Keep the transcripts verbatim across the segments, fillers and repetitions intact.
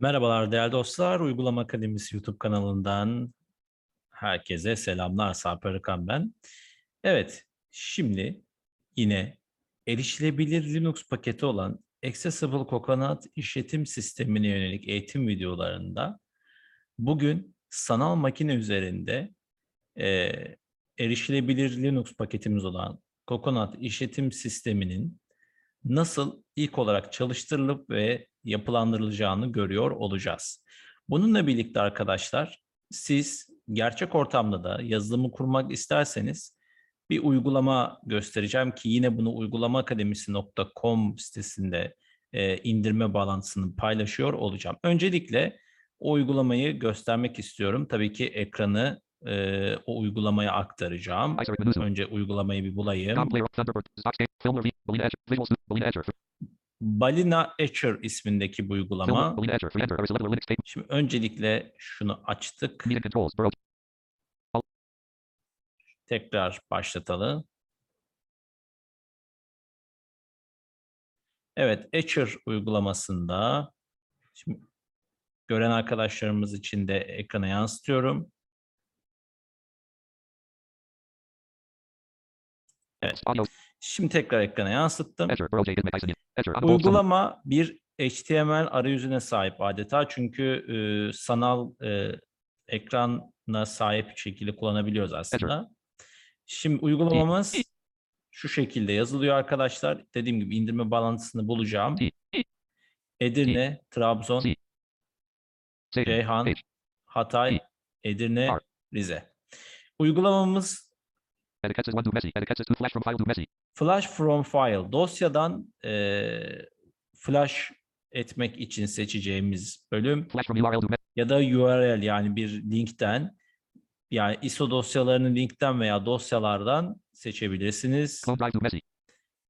Merhabalar değerli dostlar. Uygulama Akademisi YouTube kanalından herkese selamlar. Sarp Erkan ben. Evet, şimdi yine erişilebilir Linux paketi olan Accessible Coconut işletim sistemine yönelik eğitim videolarında bugün sanal makine üzerinde e, erişilebilir Linux paketimiz olan Coconut işletim sisteminin nasıl ilk olarak çalıştırılıp ve yapılandırılacağını görüyor olacağız. Bununla birlikte arkadaşlar, siz gerçek ortamda da yazılımı kurmak isterseniz bir uygulama göstereceğim ki yine bunu uygulama akademisi nokta com sitesinde e, indirme bağlantısını paylaşıyor olacağım. Öncelikle o uygulamayı göstermek istiyorum. Tabii ki ekranı e, o uygulamaya aktaracağım. Önce uygulamayı bir bulayım. Balina Etcher ismindeki bu uygulama. Şimdi öncelikle şunu açtık. Tekrar başlatalım. Evet, Etcher uygulamasında. Şimdi gören arkadaşlarımız için de ekrana yansıtıyorum. Evet. Şimdi tekrar ekrana yansıttım. Uygulama bir H T M L arayüzüne sahip adeta. Çünkü e, sanal e, ekrana sahip şekilde kullanabiliyoruz aslında. Şimdi uygulamamız şu şekilde yazılıyor arkadaşlar. Dediğim gibi indirme bağlantısını bulacağım. Edirne, Trabzon, Ceyhan, Hatay, Edirne, Rize. Uygulamamız Flash from file, dosyadan e, flash etmek için seçeceğimiz bölüm ya da U R L, yani bir linkten, yani I S O dosyalarını linkten veya dosyalardan seçebilirsiniz.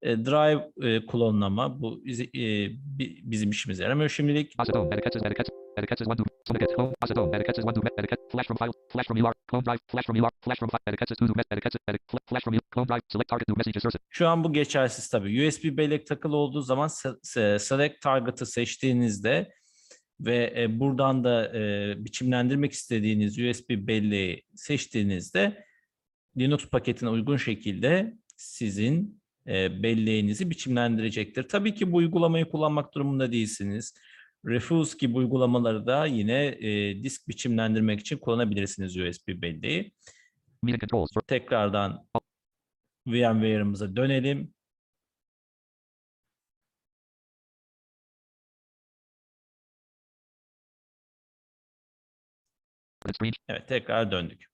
E, drive e, klonlama, bu e, bizim işimize yaramıyor şimdilik. Şu an bu geçersiz tabii. U S B bellek takılı olduğu zaman select target'ı seçtiğinizde ve buradan da biçimlendirmek istediğiniz U S B belleği seçtiğinizde Linux paketine uygun şekilde sizin belleğinizi biçimlendirecektir. Tabii ki bu uygulamayı kullanmak durumunda değilsiniz. Refuse gibi uygulamaları da yine e, disk biçimlendirmek için kullanabilirsiniz U S B belleği. Tekrardan VMware'ımıza dönelim. Evet, tekrar döndük.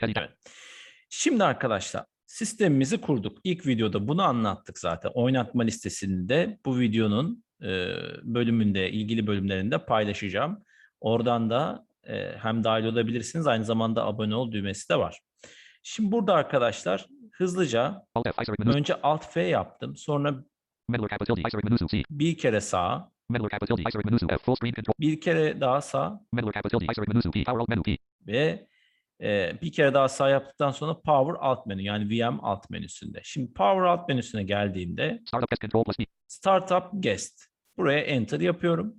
Evet. Şimdi arkadaşlar, sistemimizi kurduk. İlk videoda bunu anlattık zaten. Oynatma listesinde bu videonun bölümünde, ilgili bölümlerinde paylaşacağım. Oradan da hem dahil olabilirsiniz, aynı zamanda abone ol düğmesi de var. Şimdi burada arkadaşlar hızlıca önce Alt F yaptım. Sonra bir kere sağa, bir kere daha sağa ve bir kere daha sağ yaptıktan sonra Power alt menü, yani V M alt menüsünde. Şimdi Power alt menüsüne geldiğimde Startup Guest, buraya Enter yapıyorum.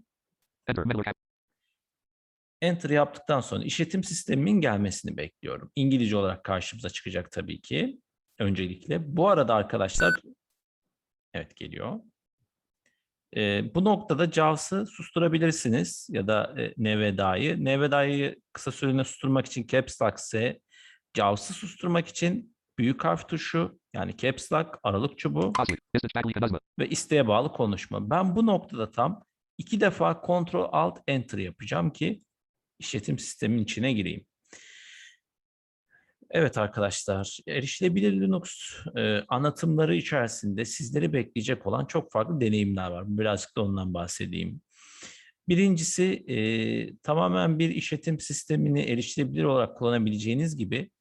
Enter yaptıktan sonra işletim sistemimin gelmesini bekliyorum. İngilizce olarak karşımıza çıkacak tabii ki öncelikle. Bu arada arkadaşlar, evet geliyor. E, bu noktada Jaws'ı susturabilirsiniz ya da e, Neveda'yı. Neveda'yı kısa süreliğine susturmak için Caps Lock S, Jaws'ı susturmak için büyük harf tuşu, yani Caps Lock, aralık çubuğu ve isteğe bağlı konuşma. Ben bu noktada tam iki defa Ctrl Alt Enter yapacağım ki işletim sistemin içine gireyim. Evet arkadaşlar, erişilebilir Linux e, anlatımları içerisinde sizleri bekleyecek olan çok farklı deneyimler var. Birazcık da ondan bahsedeyim. Birincisi, e, tamamen bir işletim sistemini erişilebilir olarak kullanabileceğiniz gibi,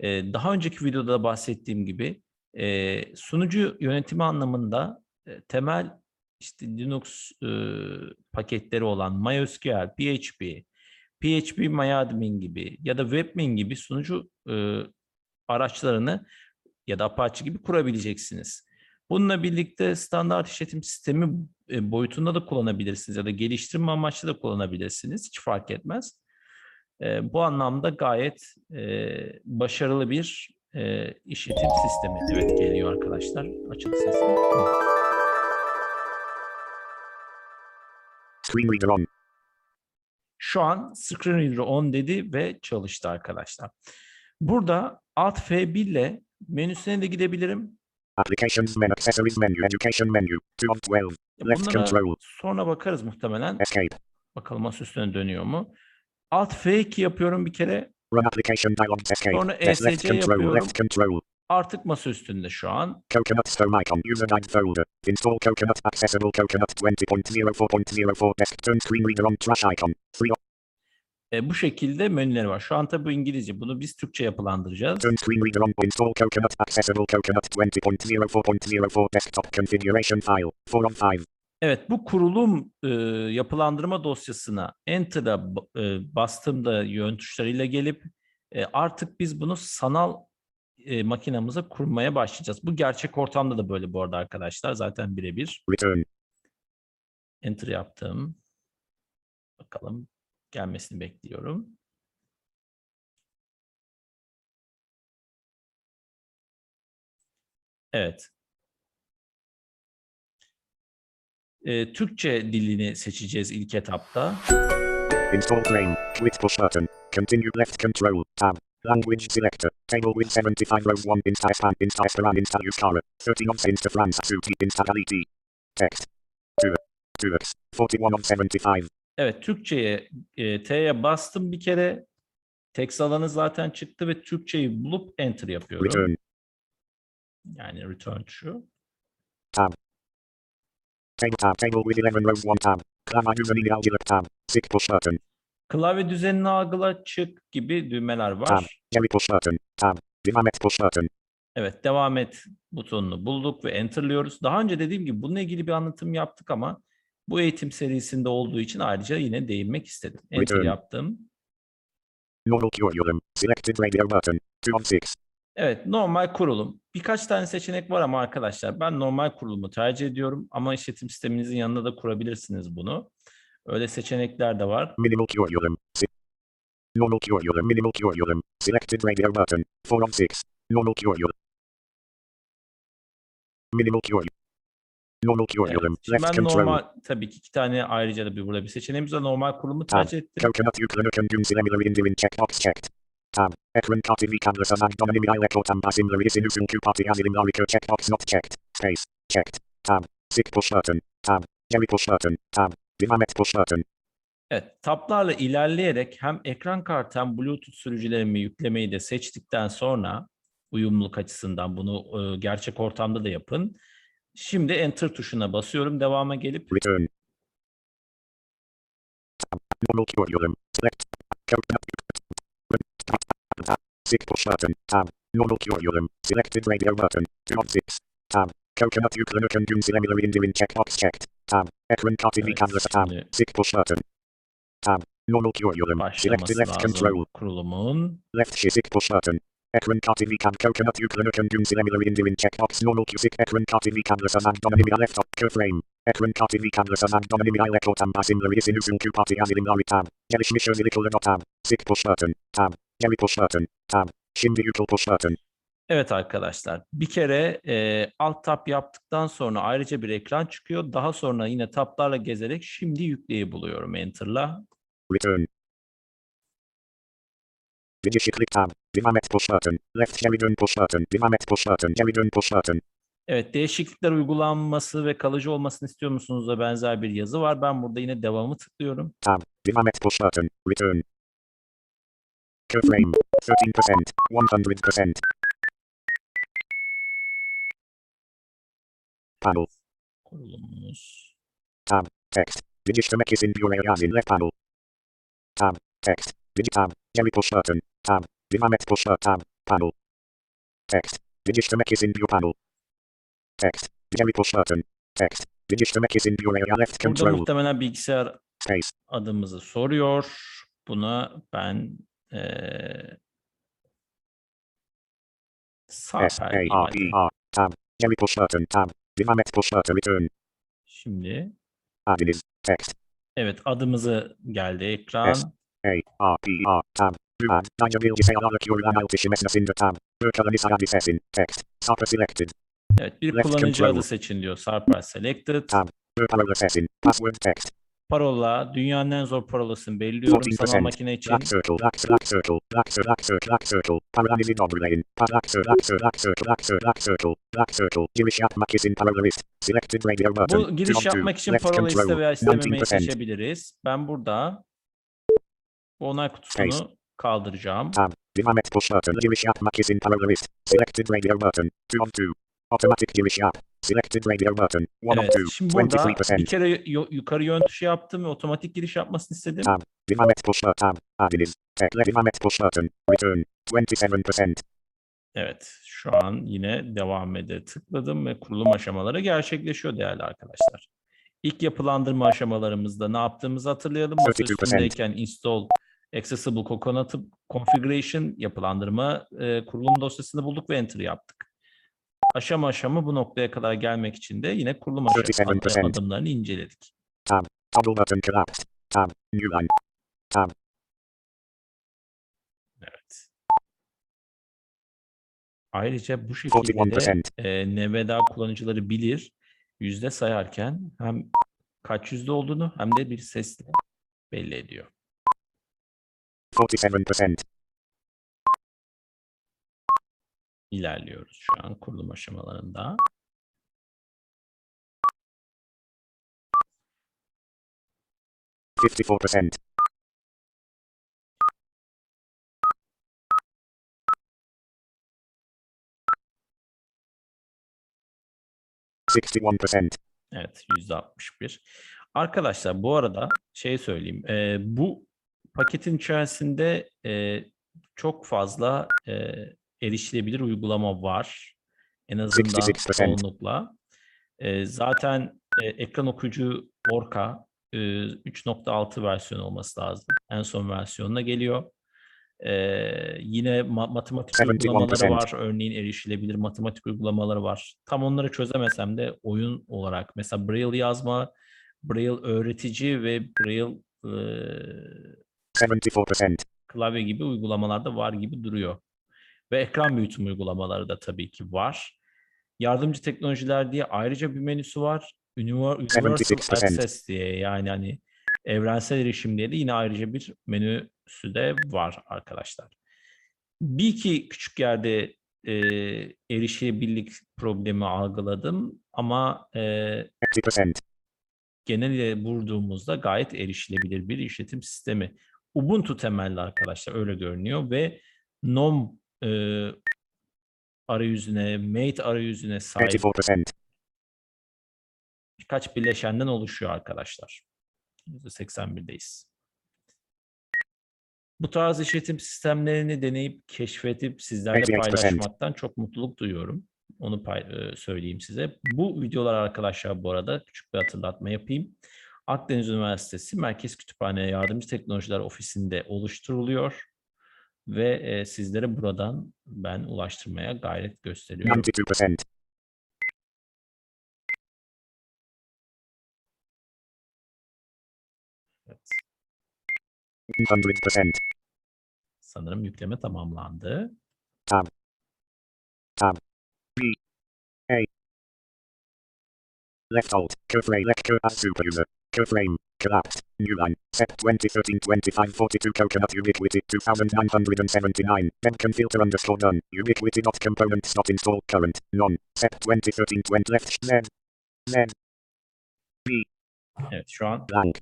e, daha önceki videoda bahsettiğim gibi e, sunucu yönetimi anlamında e, temel işte Linux e, paketleri olan MySQL, P H P, P H P MyAdmin gibi ya da Webmin gibi sunucu e, araçlarını ya da Apache gibi kurabileceksiniz. Bununla birlikte standart işletim sistemi boyutunda da kullanabilirsiniz ya da geliştirme amaçlı da kullanabilirsiniz. Hiç fark etmez. Bu anlamda gayet başarılı bir işletim sistemi. Evet, geliyor arkadaşlar. Açık ses. Screen reader on. Şu an Screen Reader on dedi ve çalıştı arkadaşlar. Burada Alt F bir ile menüsüne de gidebilirim. Applications menu, accessories menu, education menu, iki of on iki. Left control. Sonra bakarız muhtemelen. Escape. Bakalım masa üstüne dönüyor mu? Alt F iki yapıyorum bir kere. Run application dialog escape. Sonra E S C yapıyorum. Left control. Artık masa üstünde şu an. Coconut Stone icon, user guide folder. Install Coconut, Accessible Coconut yirmi nokta sıfır nokta sıfır desk, turn screen reader on trash icon. Three of... E, bu şekilde menüleri var. Şu an tabi bu İngilizce. Bunu biz Türkçe yapılandıracağız. Turn screen reader on, install Coconut, Accessible Coconut yirmi nokta sıfır nokta sıfır desktop configuration file, four of five. Evet, bu kurulum e, yapılandırma dosyasına Enter'a e, bastığımda yön tuşlarıyla gelip e, artık biz bunu sanal E, makinamıza kurmaya başlayacağız. Bu gerçek ortamda da böyle bu arada arkadaşlar. Zaten birebir. Enter yaptım. Bakalım, gelmesini bekliyorum. Evet. E, Türkçe dilini seçeceğiz ilk etapta. Install claim, quit push button, continue left control, tab. Language selector. Table with seventy-five rows. one insta span insta span insta Euskara. thirteen of insta France. Suti insta Galiti. Text. Türks. forty-one of seventy-five. Evet, Türkçe'ye e, T'ye bastım bir kere. Text alanı zaten çıktı ve Türkçe'yi bulup enter yapıyorum. Return. Yani return şu. Tab. Table tab. Table with eleven rows. one tab. Klavye düzenini algıla tab. Six push button. Klavye düzenini algıla çık gibi düğmeler var. Evet, devam et butonunu bulduk ve enterliyoruz. Daha önce dediğim gibi bununla ilgili bir anlatım yaptık ama bu eğitim serisinde olduğu için ayrıca yine değinmek istedim. Enter yaptım. Evet, normal kurulum. Birkaç tane seçenek var ama arkadaşlar ben normal kurulumu tercih ediyorum ama işletim sisteminizin yanına da kurabilirsiniz bunu. Öyle seçenekler de var. Minimal curriculum. Normal curriculum. Minimal curriculum. Selected radio button. four of six. Normal curriculum. Minimal curriculum. Normal curriculum. Evet. Left control. Normal, tabii ki iki tane ayrıca da bir burada bir seçeneğimiz var. Normal kurulumu tercih ettim. Coconut yükleme kongüm silemleri indirin checkbox checked. Tab. Ekran kartı vikamlısı zagdominimi aylek otan basimleri isinüsün küpati azilim larika checkbox not checked. Space. Checked. Tab. Sick push button. Tab. Jerry push button. Tab. Evet, tablarla ilerleyerek hem ekran kartı hem Bluetooth sürücülerimi yüklemeyi de seçtikten sonra uyumluluk açısından bunu e, gerçek ortamda da yapın. Şimdi Enter tuşuna basıyorum. Devama gelip Return. Coconut yüklenirken gün silemileri indirin checkbox checked. Tab. Ekran kartı evet, canvas tab. Sick push button. Tab. Normal curriculum. Selected left control. Kurulumun. Left shift sick push button. Ekran kartı can coconut yüklenirken gün silemileri indirin checkbox. Normal q ekran kartı canvas azan donanimi left up keyframe. Ekran kartı canvas azan donanimi left otan basimleri isinüsün küpati azilimleri tab. Gelişmiş özellikleri tab. Sick push button. Tab. Geri push button. Tab. Şimdi yükl push button. Evet arkadaşlar, bir kere e, alt tab yaptıktan sonra ayrıca bir ekran çıkıyor. Daha sonra yine tablarla gezerek şimdi yükleyi buluyorum. Enter'la. Return. Değişiklik tab. Devam et push button. Left geri dön push button. Devam et push button. Geri dön push button. Evet, değişiklikler uygulanması ve kalıcı olmasını istiyor musunuz da benzer bir yazı var. Ben burada yine devamı tıklıyorum. Tab. Devam et push button. Return. Keyframe. thirteen percent. yüz percent. Panel. Kurulumumuz. Tab. Text. Değiştirmek için buraya yazın. Left panel. Tab. Text. Digi tab. Geri push button. Tab. Devam et push button. Tab. Panel. Text. Değiştirmek için bu panel. Text. Geri push button. Text. Değiştirmek için buraya left control. Burada muhtemelen bilgisayar space adımızı soruyor. Buna ben ee, S A R P tab, geri push button tab, devam et push button return. Şimdi adınız text. Evet, adımızı geldi ekran. S A R P tab, Rüad, Daya Bilgisayar Ağırlık Yorulan Alt İşi Mesnesinde tab, Bölkalanı Saradi Sesin, text, Sarpa Selected. Evet, bir left kullanıcı control adı seçin diyor. Sarpa Selected. Tab, Bölkalanı Sesin, Password text. Parola, dünyanın en zor parolasını belirliyorum sanal makine için. Black circle, black circle, black circle, black circle, black circle, paralanizi doldurlayın. Black circle, black circle, black circle, black circle, black circle, black circle, giriş yapmak için parola list, selected radio button. Bu giriş yapmak için parola liste veya istememeyi seçebiliriz. Ben burada bu onay kutusunu kaldıracağım. Tab, devam et push button, giriş yapmak için parola list, selected radio button, two on two. Otomatik giriş yap. Selected radio button. Evet, şimdi burada bir kere yukarı yön tuşu yaptım ve otomatik giriş yapmasını istedim. Tab, devam et push button. Adınız, tekle devam et push button. Return, yirmi yedi yüzde. Evet, şu an yine devam ede tıkladım ve kurulum aşamaları gerçekleşiyor değerli arkadaşlar. İlk yapılandırma aşamalarımızda ne yaptığımızı hatırlayalım. Masa üstündeyken install accessible coconut configuration yapılandırma e, kurulum dosyasını bulduk ve enter yaptık. Aşama aşama bu noktaya kadar gelmek için de yine kurulum aşamasının adımlarını inceledik. Tab, toggle button collapsed. Tab, new line. Tab. Evet. Ayrıca bu şekilde e, Nevada kullanıcıları bilir, yüzde sayarken hem kaç yüzde olduğunu hem de bir sesle belli ediyor. kırk yedi yüzde. İlerliyoruz şu an kurulum aşamalarında. yüzde elli dört. seksen bir yüzde. Evet, yüzde altmış bir. Arkadaşlar bu arada şey söyleyeyim. E, bu paketin içerisinde e, çok fazla e, erişilebilir uygulama var. En azından çoğunlukla. E, zaten e, ekran okuyucu Orca e, üç nokta altı versiyonu olması lazım. En son versiyonuna geliyor. E, yine ma matematik yetmiş bir uygulamaları var. Örneğin erişilebilir matematik uygulamaları var. Tam onları çözemesem de oyun olarak. Mesela Braille yazma, Braille öğretici ve Braille e, yetmiş dört yüzde. Klavye gibi uygulamalarda var gibi duruyor. Ve ekran büyütme uygulamaları da tabii ki var. Yardımcı teknolojiler diye ayrıca bir menüsü var. Universal Access diye, yani hani evrensel erişim diye de yine ayrıca bir menüsü de var arkadaşlar. Bir iki küçük yerde e, erişilebilirlik problemi algıladım ama e, genelde vurduğumuzda gayet erişilebilir bir işletim sistemi. Ubuntu temelli arkadaşlar, öyle görünüyor ve nom Ee, arayüzüne, MATE arayüzüne sahip birkaç bileşenden oluşuyor arkadaşlar. yüzde seksen bir'deyiz. Bu tarz işletim sistemlerini deneyip, keşfedip sizlerle paylaşmaktan çok mutluluk duyuyorum. Onu söyleyeyim size. Bu videolar arkadaşlar, bu arada küçük bir hatırlatma yapayım. Akdeniz Üniversitesi Merkez Kütüphane Yardımcı Teknolojiler Ofisi'nde oluşturuluyor. Ve e, sizlere buradan ben ulaştırmaya gayret gösteriyorum. yüzde iki. Evet. yüzde yüz. Sanırım yükleme tamamlandı. Tab. Tab. B. A. Left alt. Cureframe. Left curve as super user. Cureframe. Collapsed. New line. Set twenty thirteen twenty-five forty-two Coconut Ubiquity two thousand nine hundred seventy-nine. Demcon filter underscore done. Ubiquity dot components dot install current. None. Set twenty thirteen twenty left. Z. Z. B. Evet, şu an. Blank.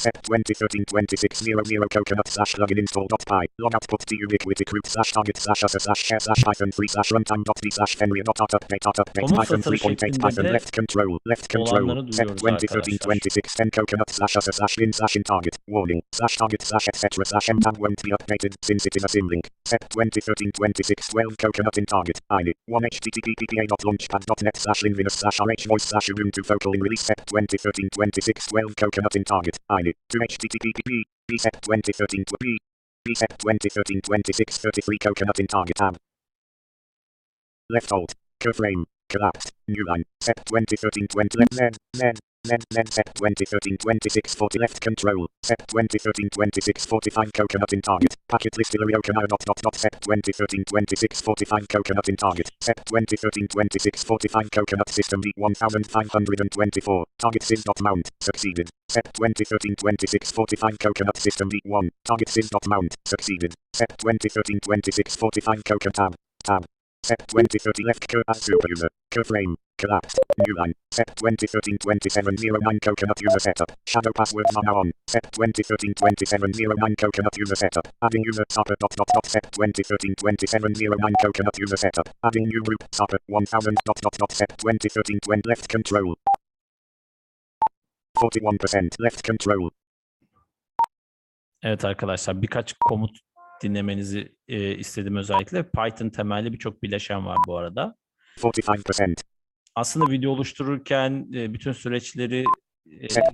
Set twenty thirteen twenty-six zero zero Coconut slash login install dot py. Log output to Ubiquity group slash target slash s slash share slash hyphen three slash runtime dot d slash fenrir dot update dot update hyphen three point eight hyphen left control left control set twenty thirteen twenty-six ten coconut slash s slash bin slash in target warning slash target slash etc slash mtab won't be updated since it is a symlink set twenty thirteen twenty-six twelve coconut in target I D one http dot launchpad dot net slash linvinus slash rh voice slash ubuntu focal in release set twenty thirteen twenty-six twelve coconut in target I D to http bset twenty thirteen to b bset twenty thirteen twenty-six thirty-three coconut in target tab. Left alt. Keyframe. Collapsed. New line. Set twenty thirteen twenty. Left Z. Z. Z. Z. Set twenty thirteen twenty-six forty. Left control. Set twenty thirteen twenty-six forty-five. Coconut in target. Packet list. Uygulama. Dot. Dot. Dot. Set twenty thirteen twenty-six forty-five. Coconut in target. Set twenty thirteen twenty-six forty-five. Coconut system D one five two four. Target sys. Dot. Mount. Succeeded. Set twenty thirteen twenty-six forty-five. Coconut system D one. Target sys. Dot. Mount. Succeeded. Set twenty thirteen twenty-six forty-five. Coconut tab. Tab. Set twenty thirteen left cur as super user. Curframe. Collapsed. New line. Set twenty thirteen twenty-seven oh nine coconut user setup. Shadow passwords are now on. Set twenty thirteen twenty-seven oh nine coconut user setup. Adding user supper dot dot dot. Set twenty thirteen twenty-seven oh nine coconut user setup. Adding new group supper one thousand dot dot dot. Set twenty thirteen twenty left control. forty-one percent left control. Evet arkadaşlar, birkaç komut dinlemenizi e, istedim özellikle. Python temelli birçok bileşen var bu arada. kırk beş yüzde. Aslında video oluştururken e, bütün süreçleri e, kesmek.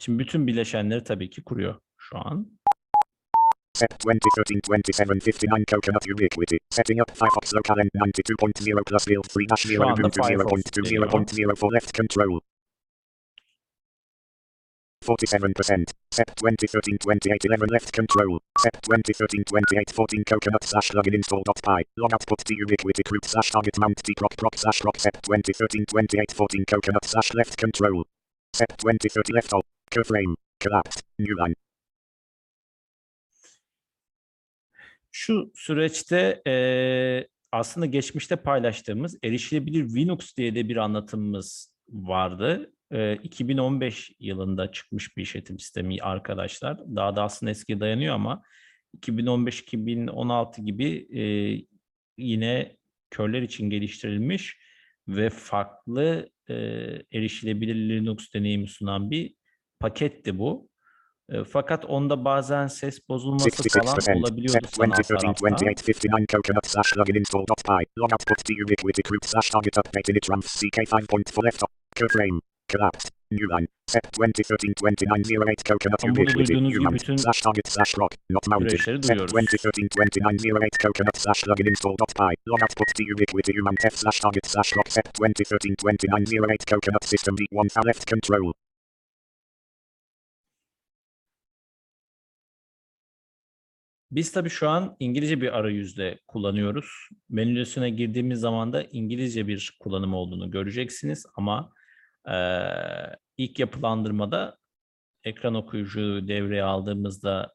Şimdi bütün bileşenleri tabii ki kuruyor şu an. Set twenty thirteen twenty-seven fifty-nine coconut ubiquity. Setting up Firefox local and ninety-two point zero plus build three dash zero Ubuntu zero point two zero point zero four left control. forty-seven percent. Set twenty thirteen twenty-eight eleven left control. Set twenty thirteen twenty-eight fourteen coconut slash login install dot py. Log output to ubiquity group slash target mount t proc proc slash rock. Set twenty thirteen twenty-eight fourteen coconut slash left control. Set twenty thirty left all. Cureframe. Collapsed. New line. Şu süreçte e, aslında geçmişte paylaştığımız erişilebilir Linux diye de bir anlatımımız vardı. E, iki bin on beş yılında çıkmış bir işletim sistemi arkadaşlar. Daha da aslında eski dayanıyor ama iki bin on beş iki bin on altı gibi e, yine körler için geliştirilmiş ve farklı e, erişilebilir Linux deneyimi sunan bir paketti bu. Fakat onda bazen ses bozulması falan olabiliyordu sanatsal tarafta. Collapsed. New line. Set twenty thirteen twenty-nine oh eight coconut ubiquity. Ubuntu slash target slash rock. Not mounted. Set twenty thirteen twenty-nine oh eight coconut slash login install dot py. Log output to ubiquity. Umount f slash target slash rock. Set twenty thirteen twenty-nine oh eight coconut system D one left control. Biz tabii şu an İngilizce bir arayüzde kullanıyoruz. Menüsüne girdiğimiz zaman da İngilizce bir kullanım olduğunu göreceksiniz. Ama e, ilk yapılandırmada ekran okuyucu devreye aldığımızda,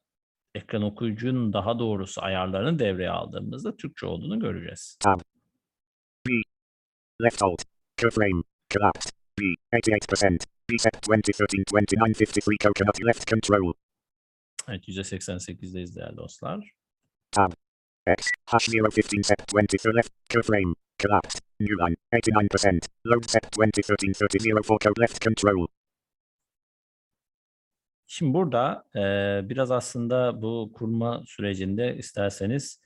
ekran okuyucunun daha doğrusu ayarlarını devreye aldığımızda Türkçe olduğunu göreceğiz. Tab. B. Left alt. Keyframe. Collapsed. B. eighty-eight percent. B set twenty thirteen twenty-nine fifty-three coconut left control. Evet, yüzde seksen sekiz'deyiz değerli dostlar. Tab. X. Hash zero fifteen set twenty-three left. Cureframe. Collapsed. New line. eighty-nine percent. Load set twenty thirteen thirty oh four code left control. Şimdi burada e, biraz aslında bu kurma sürecinde isterseniz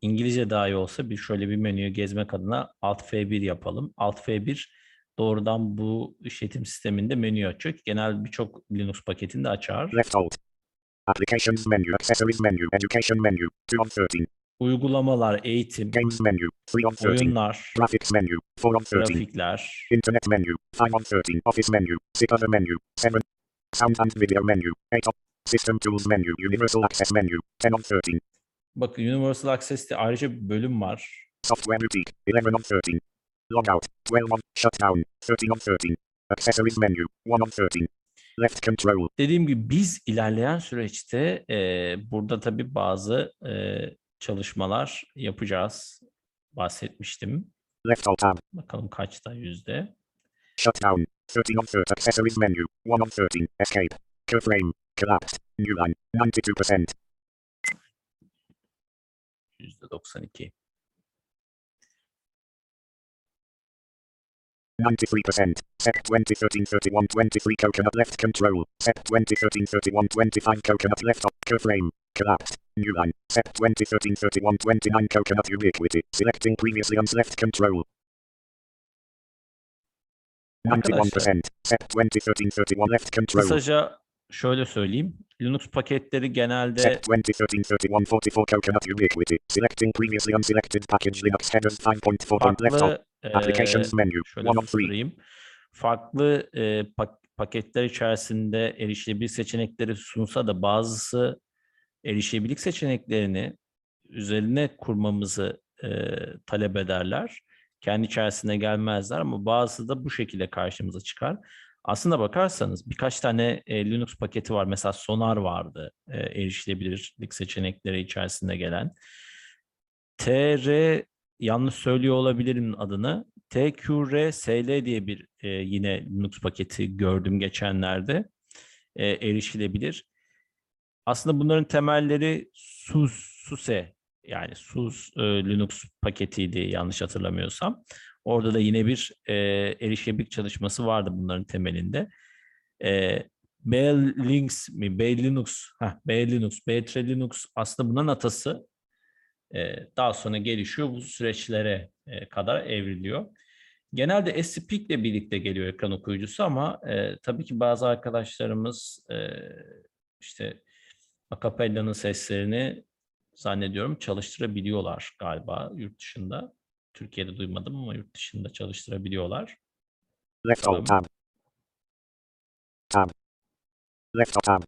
İngilizce dahi olsa bir şöyle bir menüyü gezmek adına Alt F bir yapalım. Alt F bir doğrudan bu işletim sisteminde menü açıyor. Genel birçok Linux paketinde açar. Left alt. Applications menu, accessories menu, education menu, two on thirteen. Uygulamalar, eğitim, games menu, three on thirteen. Oyunlar, graphics menu, four on thirteen. Grafikler, internet menu, five on thirteen. Office menu, six other menu, seven. Sound and video menu, eight on. System tools menu, universal access menu, ten on thirteen. Bakın universal access'te ayrıca bir bölüm var. Software boutique, eleven on thirteen. Logout, twelve on. Shutdown, thirteen on thirteen. Accessories menu, one on thirteen. Left control. Dediğim gibi biz ilerleyen süreçte e, burada tabii bazı e, çalışmalar yapacağız. Bahsetmiştim. Left alt tab. Bakalım kaçta yüzde. Shutdown. thirteen on thirty. Accessories menu. one on thirteen. Escape. Cureframe. Collapsed. New line. ninety-two percent. yüzde doksan iki. ninety-three percent. Set twenty thirteen thirty-one twenty-three coconut left control. Set twenty thirteen thirty-one twenty-five coconut left on. Cureframe. Collapsed. New line. Set twenty thirteen thirty-one twenty-nine coconut ubiquity. Selecting previously on left control. Arkadaşlar, kısaca şöyle söyleyeyim. Linux paketleri genelde farklı, e, şöyle söyleyeyim. farklı e, paketler içerisinde erişilebilir seçenekleri sunsa da bazısı erişilebilirlik seçeneklerini üzerine kurmamızı e, talep ederler. Kendi içerisine gelmezler ama bazısı da bu şekilde karşımıza çıkar. Aslına bakarsanız birkaç tane e, Linux paketi var. Mesela Sonar vardı e, erişilebilirlik seçenekleri içerisinde gelen. T R, yanlış söylüyor olabilirim adını. T Q R S L diye bir e, yine Linux paketi gördüm geçenlerde. E, erişilebilir. Aslında bunların temelleri S U S E. Yani S U S e, Linux paketiydi yanlış hatırlamıyorsam. Orada da yine bir e, erişebilik çalışması vardı bunların temelinde. E, B-Linux mi? B-Linux. Heh, B-Linux, B-Linux aslında bunun atası. E, daha sonra gelişiyor. Bu süreçlere e, kadar evriliyor. Genelde eSpeak ile birlikte geliyor ekran okuyucusu ama e, tabii ki bazı arkadaşlarımız e, işte Acapella'nın seslerini zannediyorum çalıştırabiliyorlar galiba yurt dışında. Türkiye'de duymadım ama yurt dışında çalıştırabiliyorlar. Left tab. Tab. Tab. Left tab.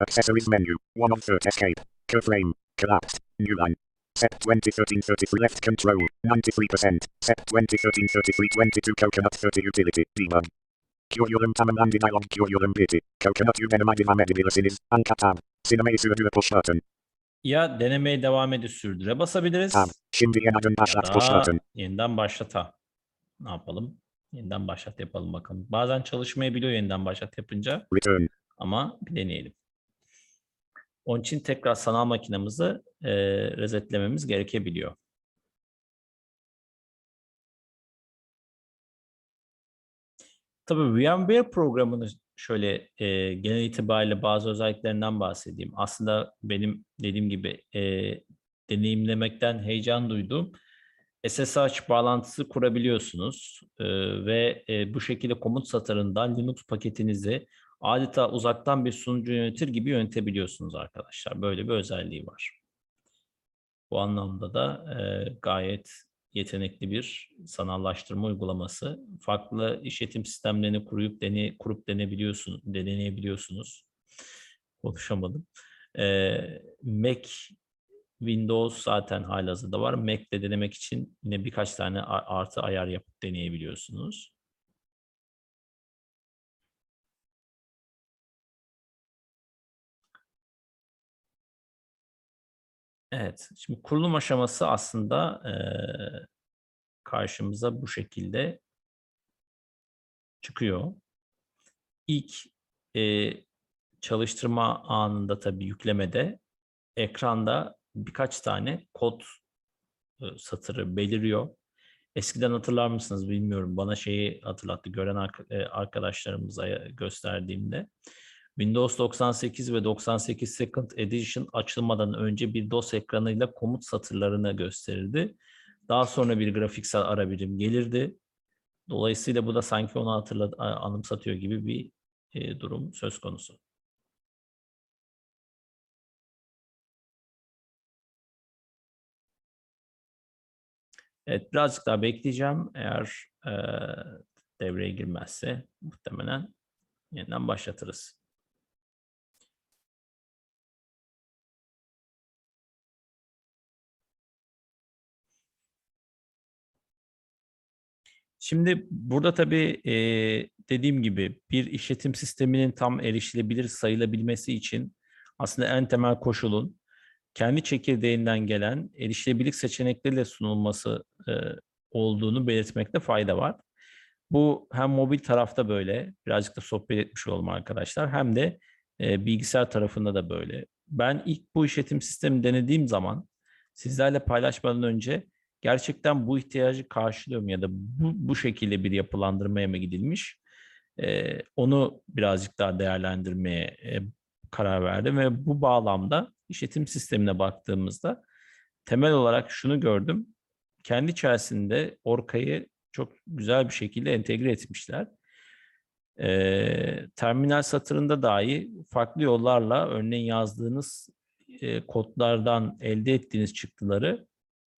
Accessories menu. One of third escape. Keyframe. Collapsed. New line. Set twenty thirteen thirty-three left control. ninety-three percent. Set twenty thirteen thirty-three twenty-two coconut thirty utility. Debug. Curriculum tamamlandı dialog curriculum bitti. Coconut denemeye devam edebilirsiniz. Anka tab. Sinemayı sürdüre push button. Ya denemeye devam edip sürdüre basabiliriz. Tab. Şimdi yeniden başlat push button. Yeniden başlata. Ne yapalım? Yeniden başlat yapalım bakalım. Bazen çalışmayabiliyor yeniden başlat yapınca. Return. Ama bir deneyelim. Onun için tekrar sanal makinemizi e, resetlememiz gerekebiliyor. Tabii VMware programını şöyle e, genel itibariyle bazı özelliklerinden bahsedeyim. Aslında benim dediğim gibi e, deneyimlemekten heyecan duyduğum S S H bağlantısı kurabiliyorsunuz e, ve e, bu şekilde komut satırından Linux paketinizi adeta uzaktan bir sunucu yönetir gibi yönetebiliyorsunuz arkadaşlar. Böyle bir özelliği var. Bu anlamda da e, gayet yetenekli bir sanallaştırma uygulaması. Farklı işletim sistemlerini kurup dene, kurup denebiliyorsunuz, deneyebiliyorsunuz. Konuşamadım. Ee, Mac, Windows zaten halihazırda var. Mac'de denemek için yine birkaç tane artı ayar yapıp deneyebiliyorsunuz. Evet, şimdi kurulum aşaması aslında e, karşımıza bu şekilde çıkıyor. İlk e, çalıştırma anında tabii yüklemede ekranda birkaç tane kod e, satırı beliriyor. Eskiden hatırlar mısınız bilmiyorum, bana şeyi hatırlattı gören arkadaşlarımıza gösterdiğimde. Windows doksan sekiz ve doksan sekiz Second Edition açılmadan önce bir DOS ekranıyla komut satırlarını gösterirdi. Daha sonra bir grafiksel ara birim gelirdi. Dolayısıyla bu da sanki onu hatırla, anımsatıyor gibi bir e, durum söz konusu. Evet, birazcık daha bekleyeceğim. Eğer e, devreye girmezse muhtemelen yeniden başlatırız. Şimdi burada tabii e, dediğim gibi bir işletim sisteminin tam erişilebilir sayılabilmesi için aslında en temel koşulun kendi çekirdeğinden gelen erişilebilirlik seçenekleriyle sunulması e, olduğunu belirtmekte fayda var. Bu hem mobil tarafta böyle birazcık da sohbet etmiş olalım arkadaşlar, hem de e, bilgisayar tarafında da böyle. Ben ilk bu işletim sistemi denediğim zaman sizlerle paylaşmadan önce gerçekten bu ihtiyacı karşılıyorum ya da bu, bu şekilde bir yapılandırmaya mı gidilmiş? Ee, onu birazcık daha değerlendirmeye e, karar verdim ve bu bağlamda işletim sistemine baktığımızda temel olarak şunu gördüm. kendi içerisinde Orca'yı çok güzel bir şekilde entegre etmişler. Ee, terminal satırında dahi farklı yollarla örneğin yazdığınız e, kodlardan elde ettiğiniz çıktıları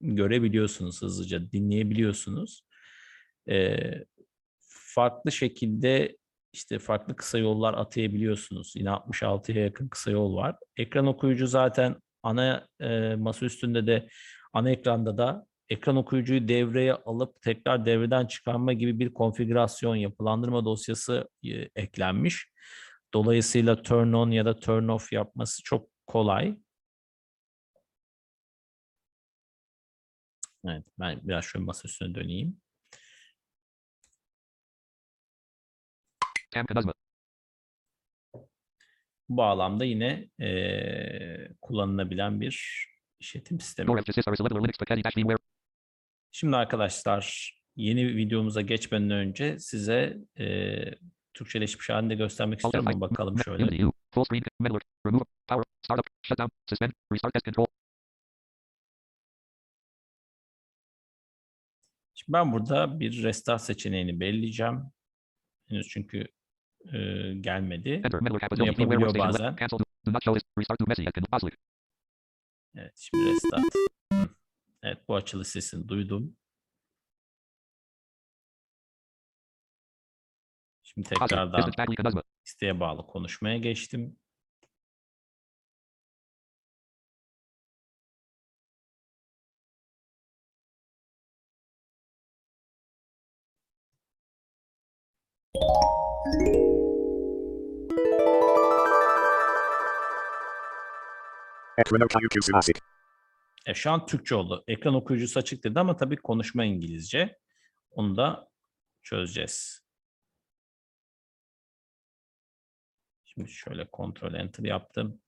görebiliyorsunuz, hızlıca dinleyebiliyorsunuz. Ee, farklı şekilde işte farklı kısa yollar atayabiliyorsunuz. Yine altmış altıya yakın kısa yol var. Ekran okuyucu zaten ana e, masa üstünde de ana ekranda da ekran okuyucuyu devreye alıp tekrar devreden çıkarma gibi bir konfigürasyon, yapılandırma dosyası e, eklenmiş. Dolayısıyla turn on ya da turn off yapması çok kolay. Evet, ben biraz şöyle masa üstüne döneyim. Bu bağlamda yine e, kullanılabilen bir işletim sistemi. Şimdi arkadaşlar, yeni videomuza geçmeden önce size e, Türkçeleşmiş halinde göstermek istiyorum ama bakalım şöyle. Şimdi ben burada bir restart seçeneğini belirleyeceğim. Henüz çünkü e, gelmedi. Bunu yapabiliyor bazen. Evet, şimdi restart. Evet, bu açılış sesini duydum. Şimdi tekrardan isteğe bağlı konuşmaya geçtim. E şu an Türkçe oldu. Ekran okuyucusu açık dedi ama tabii konuşma İngilizce. Onu da çözeceğiz. Şimdi şöyle kontrol enter yaptım.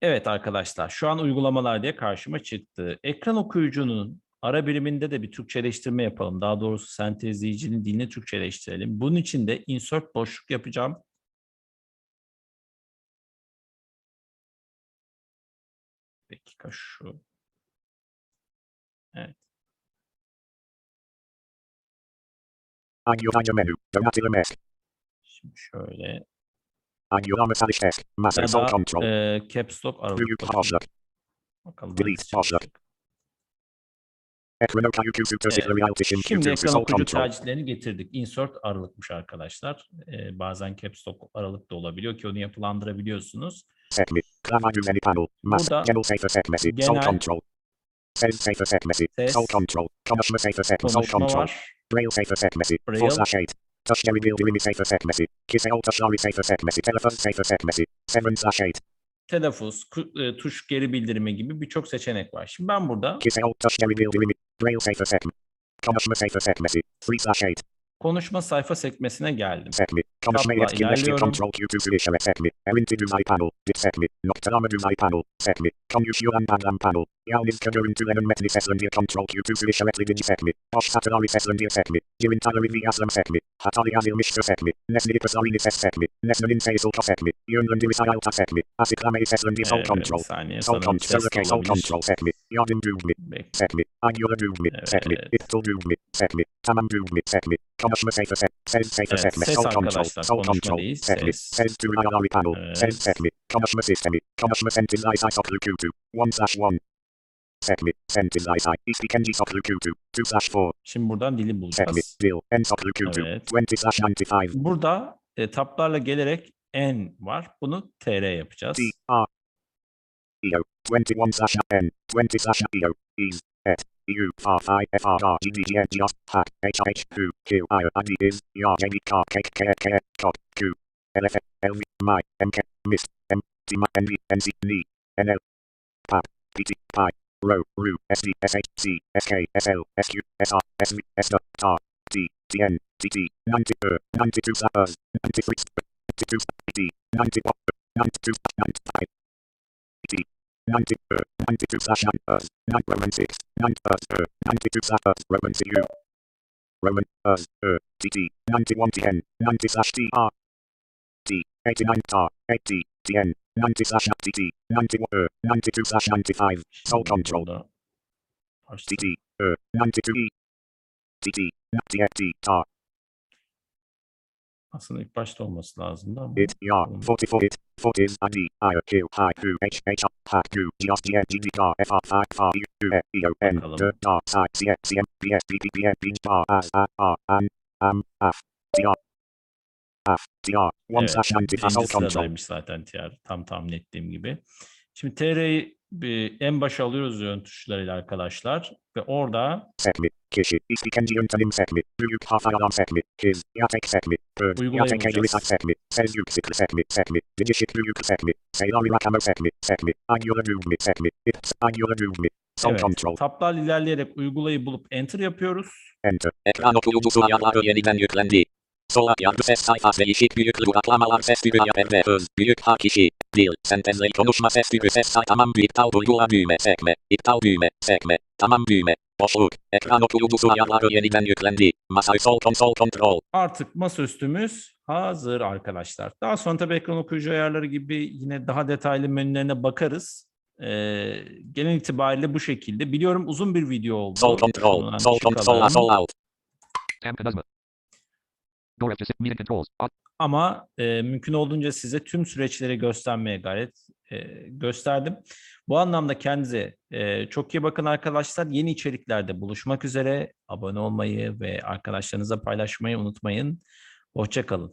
Evet arkadaşlar, şu an uygulamalar diye karşıma çıktı. Ekran okuyucunun ara biriminde de bir Türkçeleştirme yapalım. Daha doğrusu sentezleyicinin dilini Türkçeleştirelim. Bunun için de insert boşluk yapacağım. Dakika şu. Evet. Şimdi şöyle. Ya da e, caps lock aralık. Bakalım. Evet. Şimdi ekran okuyucu tercihlerini getirdik. Insert aralıkmış arkadaşlar. Ee, bazen caps lock aralık da olabiliyor ki onu yapılandırabiliyorsunuz. Burada genel ses, konuşma var. Braille. Telaffuz, tuş geri bildirimi gibi birçok seçenek var. Şimdi ben burada konuşma sayfa sekmesine geldim. Konuşma yetkinleştiriyorum. Ses arkadaşlar, konuşma değil, ses. Evet. Konuşma sistemi, konuşma sentezlize soklukutu, bir nokta bir. Sekmi, sentezlize, istikenci soklukutu, iki nokta dört. Şimdi buradan dili bulacağız. Sekmi, dil, en soklukutu, yirmi nokta doksan beş. Burada e, tablarla gelerek en var, bunu tr yapacağız. D R, E O, yirmi bir N, yirmi E O, is, et. U F I F R R G D G N G H H H Q Q I O D is R J B K K K K K Q L F L V M I M K Mist M T M N V N C N N L Pap P T Pi Rho Ru S D S H C S K S L S Q S R S V S T T T N T T ninety er ninety two us ninety three ninety two D ninety one ninety two ninety five D ninety er ninety two slash nine us nine Roman six. ninety-two Sappers, Roman C U. Roman, Urs, Er, T T, ninety-one T N, ninety slash T R. T, eighty-nine T R, eighty, T N, ninety ninety-one ninety-two ninety-five Sol control T T ninety-two T T T T Aslında ilk başta olması lazım da. It ya kırk dört it kırk is adi I Q I Q H H H Q G G G D K F A F A U E E O N D D C C C M P S P P P P A A A A M F T R F T R One slash ninety fasal control. Zaten T R tam tahmin ettiğim gibi. Şimdi T R'yi en başa alıyoruz yön tuşlarıyla arkadaşlar ve orada sekme, kişi, istenci yöntemim sekme, büyük harf alan sekme, hız, yatek sekme, pöd, yatek eğilisi sekme, ses yüksekli sekme, sekme, didişik büyük sekme, sayıları rakamı sekme, sekme, ayyolu düğme sekme, ips, ayyolu düğme, son evet, kontrol. Taplar ilerleyerek uygulayı bulup enter yapıyoruz. Enter. Ekran okuyucusu ayarları yeniden yüklendi. Sol ayarlı ses sayfası değişik büyüklü atlamalar ses düğü yaperde öz, büyük harf kişi. Dil, sentezle konuşma ses tipi ses say tamam iptal uygula büyüme sekme, iptal büyüme sekme, tamam büyüme, boşluk, ekran okuyucusu ayarları yeniden yüklendi, masa sol konsol kontrol. Artık masaüstümüz hazır arkadaşlar. Daha sonra tabii ekran okuyucu ayarları gibi yine daha detaylı menülerine bakarız. Ee, genel itibariyle bu şekilde. Biliyorum uzun bir video oldu. Sol kontrol, sol kontrol, sol alt. Ama e, mümkün olduğunca size tüm süreçleri göstermeye gayret e, gösterdim. Bu anlamda kendinize e, çok iyi bakın arkadaşlar. Yeni içeriklerde buluşmak üzere. Abone olmayı ve arkadaşlarınıza paylaşmayı unutmayın. Hoşça kalın.